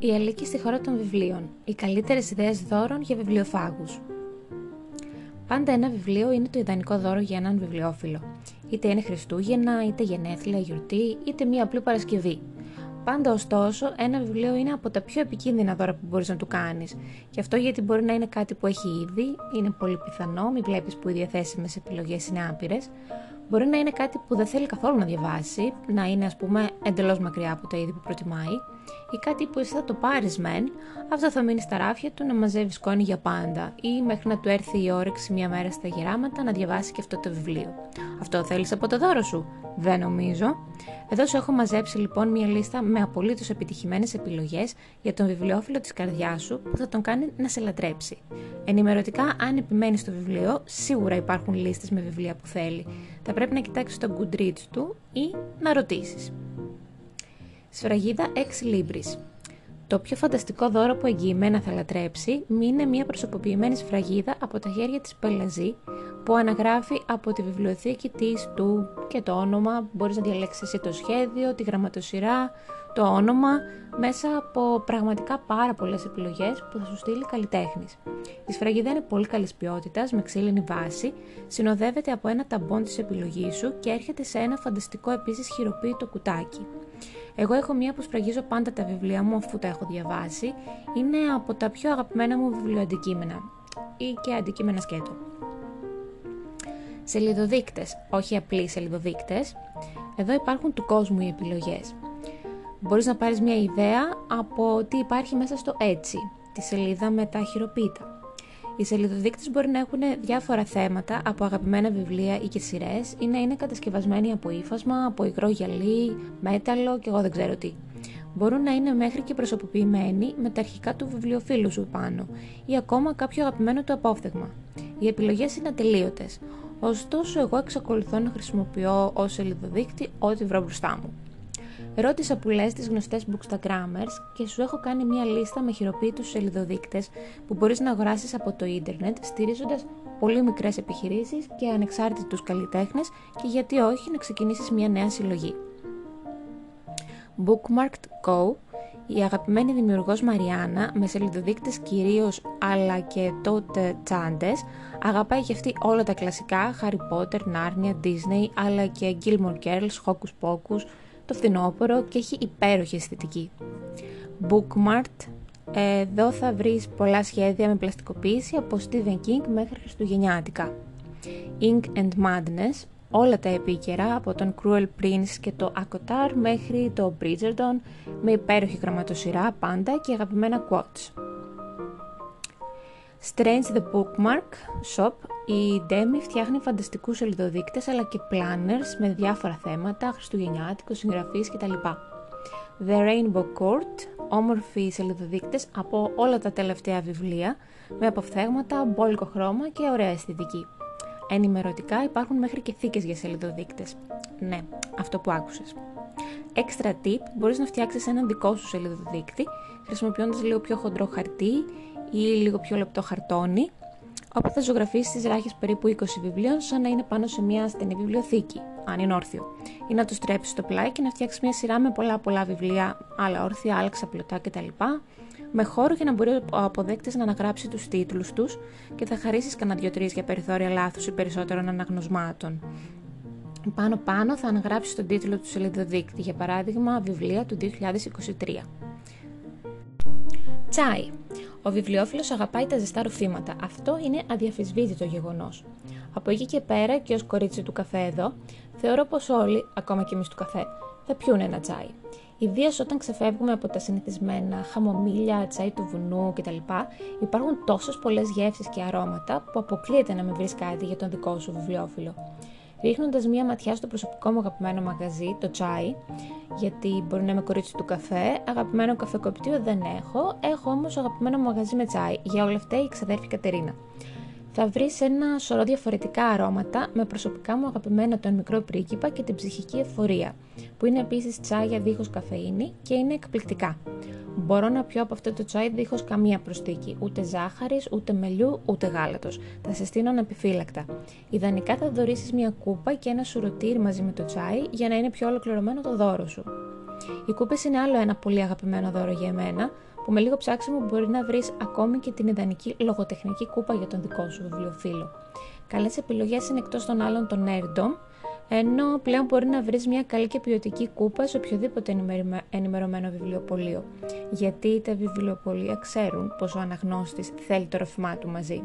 Η Αλίκη στη χώρα των βιβλίων. Οι καλύτερες ιδέες δώρων για βιβλιοφάγους. Πάντα ένα βιβλίο είναι το ιδανικό δώρο για έναν βιβλιόφιλο. Είτε είναι Χριστούγεννα, είτε γενέθλια, γιορτή, είτε μία απλή Παρασκευή. Πάντα ωστόσο, ένα βιβλίο είναι από τα πιο επικίνδυνα δώρα που μπορείς να του κάνεις. Και αυτό γιατί μπορεί να είναι κάτι που έχει ήδη, είναι πολύ πιθανό, μην βλέπεις που οι διαθέσιμες επιλογές είναι άπειρες. Μπορεί να είναι κάτι που δεν θέλει καθόλου να διαβάσει, να είναι ας πούμε εντελώς μακριά από τα είδη που προτιμάει, ή κάτι που εσύ θα το πάρεις μεν, αυτό θα μείνει στα ράφια του να μαζεύει σκόνη για πάντα, ή μέχρι να του έρθει η όρεξη μια μέρα στα γεράματα να διαβάσει και αυτό το βιβλίο. Αυτό θέλεις από το δώρο σου? Δεν νομίζω. Εδώ σου έχω μαζέψει λοιπόν μια λίστα με απολύτως επιτυχημένες επιλογές για τον βιβλιόφιλο της καρδιάς σου που θα τον κάνει να σε λατρέψει. Ενημερωτικά, αν επιμένεις στο βιβλίο, σίγουρα υπάρχουν λίστες με βιβλία που θέλει. Θα πρέπει να κοιτάξεις το Goodreads του ή να ρωτήσεις. Σφραγίδα Ex Libris. Το πιο φανταστικό δώρο που εγγυημένα θα λατρέψει είναι μια προσωποποιημένη σφραγίδα από τα χέρια της Πελαζή που αναγράφει από τη βιβλιοθήκη της του και το όνομα. Μπορείς να διαλέξεις εσύ το σχέδιο, τη γραμματοσυρά, το όνομα μέσα από πραγματικά πάρα πολλές επιλογές που θα σου στείλει καλλιτέχνης. Η σφραγίδα είναι πολύ καλής ποιότητας με ξύλινη βάση, συνοδεύεται από ένα ταμπόν της επιλογής σου και έρχεται σε ένα φανταστικό επίσης χειροποίητο κουτάκι. Εγώ έχω μία που σφραγίζω πάντα τα βιβλία μου αφού τα έχω διαβάσει. Είναι από τα πιο αγαπημένα μου βιβλιοαντικείμενα ή και αντικείμενα σκέτο. Σελιδοδείκτες, όχι απλοί σελιδοδείκτες. Εδώ υπάρχουν του κόσμου οι επιλογές. Μπορείς να πάρεις μία ιδέα από τι υπάρχει μέσα στο Etsy, τη σελίδα με τα χειροποίητα. Οι σελιδοδείκτες μπορεί να έχουν διάφορα θέματα από αγαπημένα βιβλία ή και σειρές ή να είναι κατασκευασμένοι από ύφασμα, από υγρό γυαλί, μέταλλο και εγώ δεν ξέρω τι. Μπορούν να είναι μέχρι και προσωποποιημένοι με τα αρχικά του βιβλιοφίλου σου πάνω ή ακόμα κάποιο αγαπημένο του απόφθεγμα. Οι επιλογές είναι ατελείωτες. Ωστόσο, εγώ εξακολουθώ να χρησιμοποιώ ως σελιδοδείκτη ό,τι βρω μπροστά μου. Ρώτησα που λες τις γνωστές bookstagrammers και σου έχω κάνει μια λίστα με χειροποίητους σελιδοδείκτες που μπορείς να αγοράσεις από το ίντερνετ στηρίζοντας πολύ μικρές επιχειρήσεις και ανεξάρτητους καλλιτέχνες και γιατί όχι να ξεκινήσεις μια νέα συλλογή. Bookmarked Co. Η αγαπημένη δημιουργός Μαριάννα, με σελιδοδείκτες κυρίως αλλά και τότε τσάντες, αγαπάει και αυτή όλα τα κλασικά Harry Potter, Narnia, Disney αλλά και Gilmore Girls, Hocus Pocus, το φθινόπωρο και έχει υπέροχη αισθητική. Bookmart, εδώ θα βρεις πολλά σχέδια με πλαστικοποίηση από Stephen King μέχρι χριστουγεννιάτικα. Ink and Madness, όλα τα επίκαιρα από τον Cruel Prince και το Acotar μέχρι το Bridgerton με υπέροχη γραμματοσυρά πάντα και αγαπημένα quotes. Strange the Bookmark Shop, η Demi φτιάχνει φανταστικούς σελιδοδείκτες αλλά και planners με διάφορα θέματα, χριστουγεννιάτικο, συγγραφείς κτλ. The Rainbow Court, όμορφοι σελιδοδείκτες από όλα τα τελευταία βιβλία με αποφθέγματα, μπόλικο χρώμα και ωραία αισθητική. Ενημερωτικά υπάρχουν μέχρι και θήκες για σελιδοδείκτες. Ναι, αυτό που άκουσες. Extra tip, μπορείς να φτιάξεις έναν δικό σου σελιδοδείκτη χρησιμοποιώντας λίγο πιο χοντρό χαρτί ή λίγο πιο λεπτό χαρτόνι, όπου θα ζωγραφίσεις τις ράχες περίπου 20 βιβλίων σαν να είναι πάνω σε μια στενή βιβλιοθήκη, αν είναι όρθιο, ή να το στρέψεις στο πλάι και να φτιάξεις μια σειρά με πολλά βιβλία, άλλα όρθια, άλλα ξαπλωτά κτλ, με χώρο για να μπορεί ο αποδέκτης να αναγράψει τους τίτλους τους και θα χαρίσεις κανένα 2-3 για περιθώρια λάθους ή περισσότερων αναγνωσμάτων. Πάνω θα αναγράψεις τον τίτλο του σελιδοδείκτη, για παράδειγμα βιβλία του 2023. Τσάι. Ο βιβλιόφιλος αγαπάει τα ζεστά ρουφήματα. Αυτό είναι αδιαφυσβήτητο γεγονός. Από εκεί και πέρα και ως κορίτσι του καφέ εδώ, θεωρώ πως όλοι, ακόμα και εμείς του καφέ, θα πιούν ένα τσάι. Ιδίως όταν ξεφεύγουμε από τα συνηθισμένα χαμομίλια, τσάι του βουνού κτλ. Υπάρχουν τόσες πολλές γεύσεις και αρώματα που αποκλείεται να μην βρεις κάτι για τον δικό σου βιβλιόφιλο. Ρίχνοντας μία ματιά στο προσωπικό μου αγαπημένο μαγαζί, το τσάι, γιατί μπορεί να είμαι κορίτσι του καφέ, αγαπημένο καφεκοπτείο δεν έχω, έχω όμως αγαπημένο μαγαζί με τσάι, για όλα αυτά η εξαδέρφη Κατερίνα. Θα βρεις ένα σωρό διαφορετικά αρώματα με προσωπικά μου αγαπημένα τον μικρό πρίγκιπα και την ψυχική ευφορία, που είναι επίσης τσάια δίχως καφεΐνη και είναι εκπληκτικά. Μπορώ να πιω από αυτό το τσάι δίχως καμία προσθήκη, ούτε ζάχαρης, ούτε μελιού, ούτε γάλατος. Θα σε στείνω ανεπιφύλακτα. Ιδανικά θα δωρήσεις μια κούπα και ένα σουρωτήρι μαζί με το τσάι για να είναι πιο ολοκληρωμένο το δώρο σου. Οι κούπες είναι άλλο ένα πολύ αγαπημένο δώρο για εμένα, που με λίγο ψάξιμο μπορεί να βρεις ακόμη και την ιδανική λογοτεχνική κούπα για τον δικό σου βιβλιοφίλο. Καλές επιλογές είναι εκτός των άλλων το Nerdom, ενώ πλέον μπορεί να βρεις μια καλή και ποιοτική κούπα σε οποιοδήποτε ενημερωμένο βιβλιοπωλείο, γιατί τα βιβλιοπωλεία ξέρουν πως ο αναγνώστης θέλει το ροφημά του μαζί.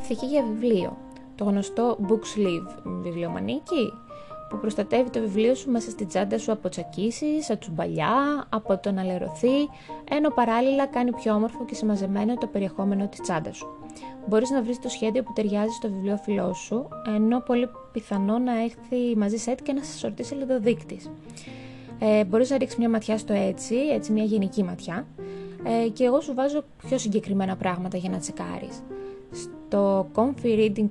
Θήκη για βιβλίο, το γνωστό book sleeve βιβλιομανίκι, που προστατεύει το βιβλίο σου μέσα στην τσάντα σου από τσακίσεις, ατσουμπαλιά, από το να λερωθεί, ενώ παράλληλα κάνει πιο όμορφο και συμμαζεμένο το περιεχόμενο της τσάντας σου. Μπορείς να βρεις το σχέδιο που ταιριάζει στο βιβλιοφίλό σου, ενώ πολύ πιθανό να έρθει μαζί σετ και να σε σορτήσει λεδοδείκτης. Μπορείς να ρίξεις μια ματιά στο έτσι, μια γενική ματιά, και εγώ σου βάζω πιο συγκεκριμένα πράγματα για να τσεκάρεις. Στο comfy reading.com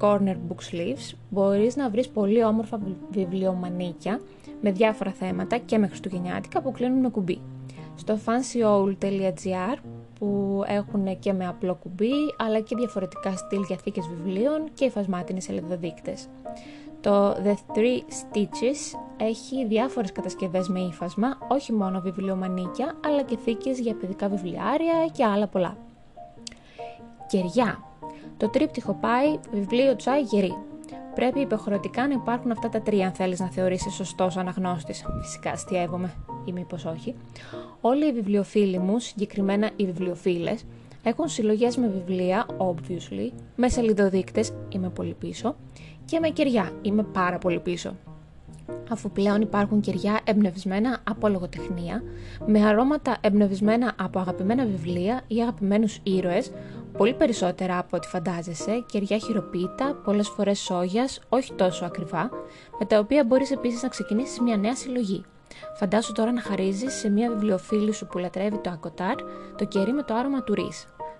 corner book sleeves μπορείς να βρεις πολύ όμορφα βιβλιομανίκια με διάφορα θέματα και με χριστουγεννιάτικα που κλείνουν με κουμπί. Στο fancyowl.gr που έχουν και με απλό κουμπί αλλά και διαφορετικά στυλ για θήκες βιβλίων και υφασμάτινες ελεδοδείκτες. Το The Three Stitches έχει διάφορες κατασκευές με ύφασμα, όχι μόνο βιβλιομανίκια αλλά και θήκες για παιδικά βιβλιάρια και άλλα πολλά. Κεριά. Το τρίπτυχο πάει βιβλίο τσάι γερί. Πρέπει υποχρεωτικά να υπάρχουν αυτά τα τρία αν θέλεις να θεωρήσεις σωστός αναγνώστης. Φυσικά αστιαύομαι ή μήπως όχι. Όλοι οι βιβλιοφίλοι μου, συγκεκριμένα οι βιβλιοφίλες, έχουν συλλογές με βιβλία, obviously, με σελιδοδείκτες, είμαι πολύ πίσω, και με κεριά, είμαι πάρα πολύ πίσω. Αφού πλέον υπάρχουν κεριά εμπνευσμένα από λογοτεχνία, με αρώματα εμπνευσμένα από αγαπημένα βιβλία ή αγαπημένους ήρωες, πολύ περισσότερα από ό,τι φαντάζεσαι, κεριά χειροποίητα, πολλές φορές σόγιας, όχι τόσο ακριβά, με τα οποία μπορείς επίσης να ξεκινήσεις μια νέα συλλογή. Φαντάσου τώρα να χαρίζεις σε μια βιβλιοφίλη σου που λατρεύει το Acotar το κερί με το άρωμα του ρύζ.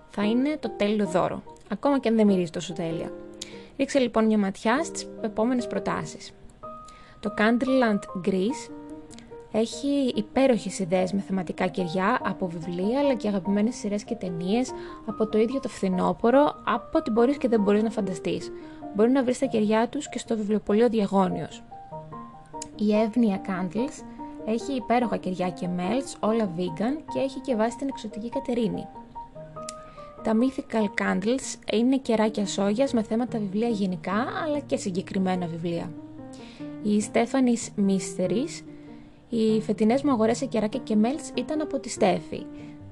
Θα είναι το τέλειο δώρο, ακόμα και αν δεν μυρίζει τόσο τέλεια. Ρίξε λοιπόν μια ματιά στις επόμενες προτάσεις. Το Candleland Greece έχει υπέροχες ιδέες με θεματικά κεριά από βιβλία αλλά και αγαπημένες σειρές και ταινίες, από το ίδιο το φθινόπωρο, από ό,τι μπορείς και δεν μπορείς να φανταστείς. Μπορεί να βρεις τα κεριά τους και στο βιβλιοπωλείο Διαγώνιος. Η Evnia Candles έχει υπέροχα κεριά και melts, όλα vegan, και έχει και βάση την εξωτική Κατερίνη. Τα Mythical Candles είναι κεράκια σόγιας με θέματα βιβλία γενικά αλλά και συγκεκριμένα βιβλία. Η Stephanie's Mysteries, οι φετινές μου αγορές σε κεράκια και μέλτς ήταν από τη Στέφη.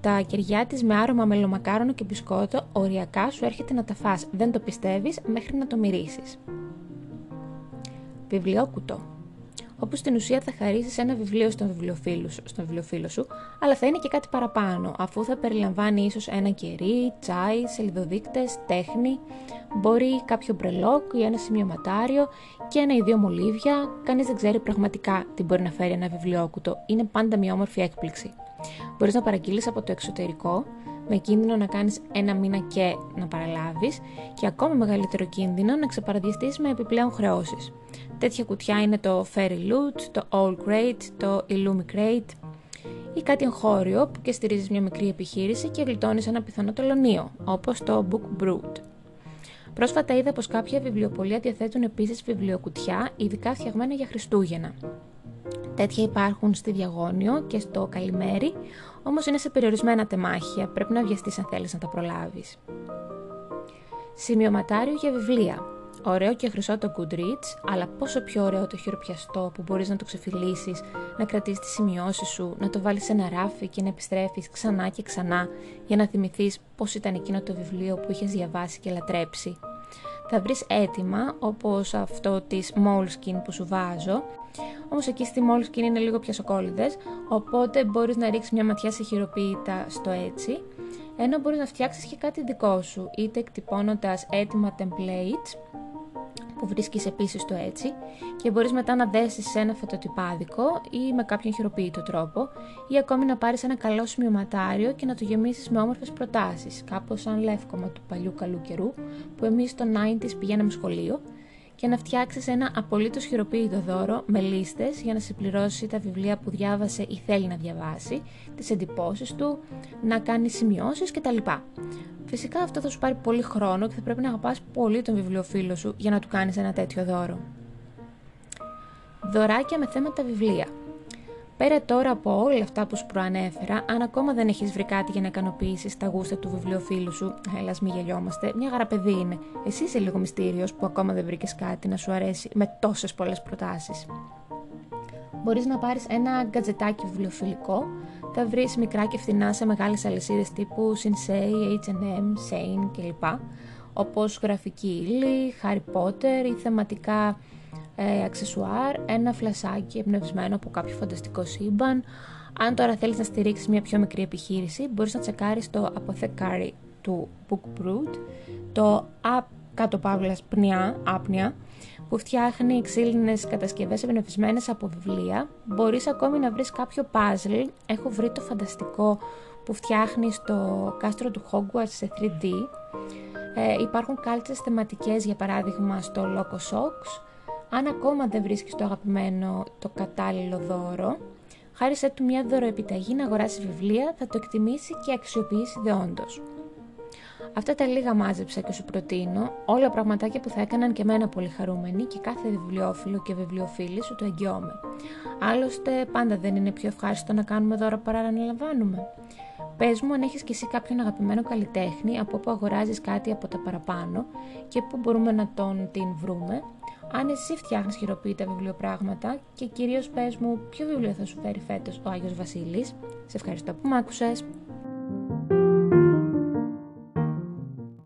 Τα κεριά της με άρωμα μελομακάρονο και μπισκότο οριακά σου έρχεται να τα φας, δεν το πιστεύεις μέχρι να το μυρίσεις. Βιβλιόκουτο, όπου στην ουσία θα χαρίσεις ένα βιβλίο στον βιβλιοφίλο σου, αλλά θα είναι και κάτι παραπάνω, αφού θα περιλαμβάνει ίσως ένα κερί, τσάι, σελιδοδείκτες, τέχνη, μπορεί κάποιο μπρελόκ ή ένα σημειωματάριο και ένα ή δύο μολύβια, κανείς δεν ξέρει πραγματικά τι μπορεί να φέρει ένα βιβλιόκουτο, είναι πάντα μια όμορφη έκπληξη. Μπορείς να παραγγείλεις από το εξωτερικό, με κίνδυνο να κάνεις ένα μήνα και να παραλάβεις, και ακόμα μεγαλύτερο κίνδυνο να ξεπαραδιαστείς με επιπλέον χρεώσεις. Τέτοια κουτιά είναι το Fairy Loot, το Old Crate, το Illumi Crate ή κάτι εγχώριο που και στηρίζεις μια μικρή επιχείρηση και γλιτώνεις ένα πιθανό τελωνείο, όπως το Book Brood. Πρόσφατα είδα πως κάποια βιβλιοπωλεία διαθέτουν επίσης βιβλιοκουτιά, ειδικά φτιαγμένα για Χριστούγεννα. Τέτοια υπάρχουν στη Διαγώνιο και στο Καλημέρι, όμως είναι σε περιορισμένα τεμάχια, πρέπει να βιαστείς αν θέλεις να τα προλάβεις. Σημειωματάριο για βιβλία. Ωραίο και χρυσό το Goodreads, αλλά πόσο πιο ωραίο το χειροπιαστό που μπορείς να το ξεφυλίσεις, να κρατήσεις τις σημειώσεις σου, να το βάλεις σε ένα ράφι και να επιστρέφεις ξανά και ξανά για να θυμηθείς πώς ήταν εκείνο το βιβλίο που είχες διαβάσει και λατρέψει. Θα βρεις έτοιμα, όπως αυτό της Moleskine που σου βάζω, όμως εκεί στη Moleskine είναι λίγο πιασοκόλλιδες, οπότε μπορείς να ρίξεις μια ματιά σε χειροποίητα στο έτσι, ενώ μπορείς να φτιάξεις και κάτι δικό σου, είτε εκτυπώνοντας έτοιμα templates, που βρίσκεις επίσης το έτσι, και μπορείς μετά να δέσεις σε ένα φωτοτυπάδικο ή με κάποιον χειροποίητο τρόπο, ή ακόμη να πάρεις ένα καλό σημειωματάριο και να το γεμίσεις με όμορφες προτάσεις, κάπως σαν λεύκομα του παλιού καλού καιρού που εμείς στο 90's πηγαίναμε σχολείο, και να φτιάξεις ένα απολύτως χειροποίητο δώρο με λίστες για να συμπληρώσει τα βιβλία που διάβασε ή θέλει να διαβάσει, τις εντυπώσεις του, να κάνει σημειώσεις κτλ. Φυσικά αυτό θα σου πάρει πολύ χρόνο και θα πρέπει να αγαπάς πολύ τον βιβλιοφίλο σου για να του κάνεις ένα τέτοιο δώρο. δωράκια με θέματα βιβλία. Πέρα τώρα από όλα αυτά που σου προανέφερα, αν ακόμα δεν έχεις βρει κάτι για να ικανοποιήσεις τα γούστα του βιβλιοφίλου σου, έλα μη γελιόμαστε, μια γαραπαιδί είναι. Εσύ είσαι λίγο μυστήριος που ακόμα δεν βρήκες κάτι να σου αρέσει με τόσες πολλές προτάσεις. Μπορείς να πάρεις ένα γκατζετάκι βιβλιοφιλικό, θα βρεις μικρά και φθηνά σε μεγάλες αλυσίδες τύπου Sinsay, H&M, Shane κλπ. Όπως γραφική ύλη, Harry Potter ή θεματικά αξεσουάρ, ένα φλασάκι εμπνευσμένο από κάποιο φανταστικό σύμπαν. Αν τώρα θέλεις να στηρίξεις μια πιο μικρή επιχείρηση, μπορείς να τσεκάρεις το αποθεκάρι του Book Brood, το άπνοια, που φτιάχνει ξύλινες κατασκευές εμπνευσμένες από βιβλία. Μπορείς ακόμη να βρεις κάποιο puzzle. Έχω βρει το φανταστικό που φτιάχνει στο κάστρο του Hogwarts σε 3D. Υπάρχουν κάλτσες θεματικές, για παράδειγμα στο Loco Socks. Αν ακόμα δεν βρίσκεις το αγαπημένο, το κατάλληλο δώρο, χάρισέ του μια δωροεπιταγή να αγοράσει βιβλία, θα το εκτιμήσει και αξιοποιήσει δεόντως. Αυτά τα λίγα μάζεψα και σου προτείνω, όλα πραγματάκια που θα έκαναν και εμένα πολύ χαρούμενη και κάθε βιβλιόφιλο και βιβλιοφίλη σου το εγγυώμαι. Άλλωστε, πάντα δεν είναι πιο ευχάριστο να κάνουμε δώρα παρά να αναλαμβάνουμε. Πες μου αν έχεις και εσύ κάποιον αγαπημένο καλλιτέχνη από όπου αγοράζεις κάτι από τα παραπάνω και πού μπορούμε να τον την βρούμε. Αν εσύ φτιάχνεις χειροποίητα βιβλιοπράγματα και κυρίως πες μου ποιο βιβλίο θα σου φέρει φέτος ο Άγιος Βασίλης. Σε ευχαριστώ που μ' άκουσες.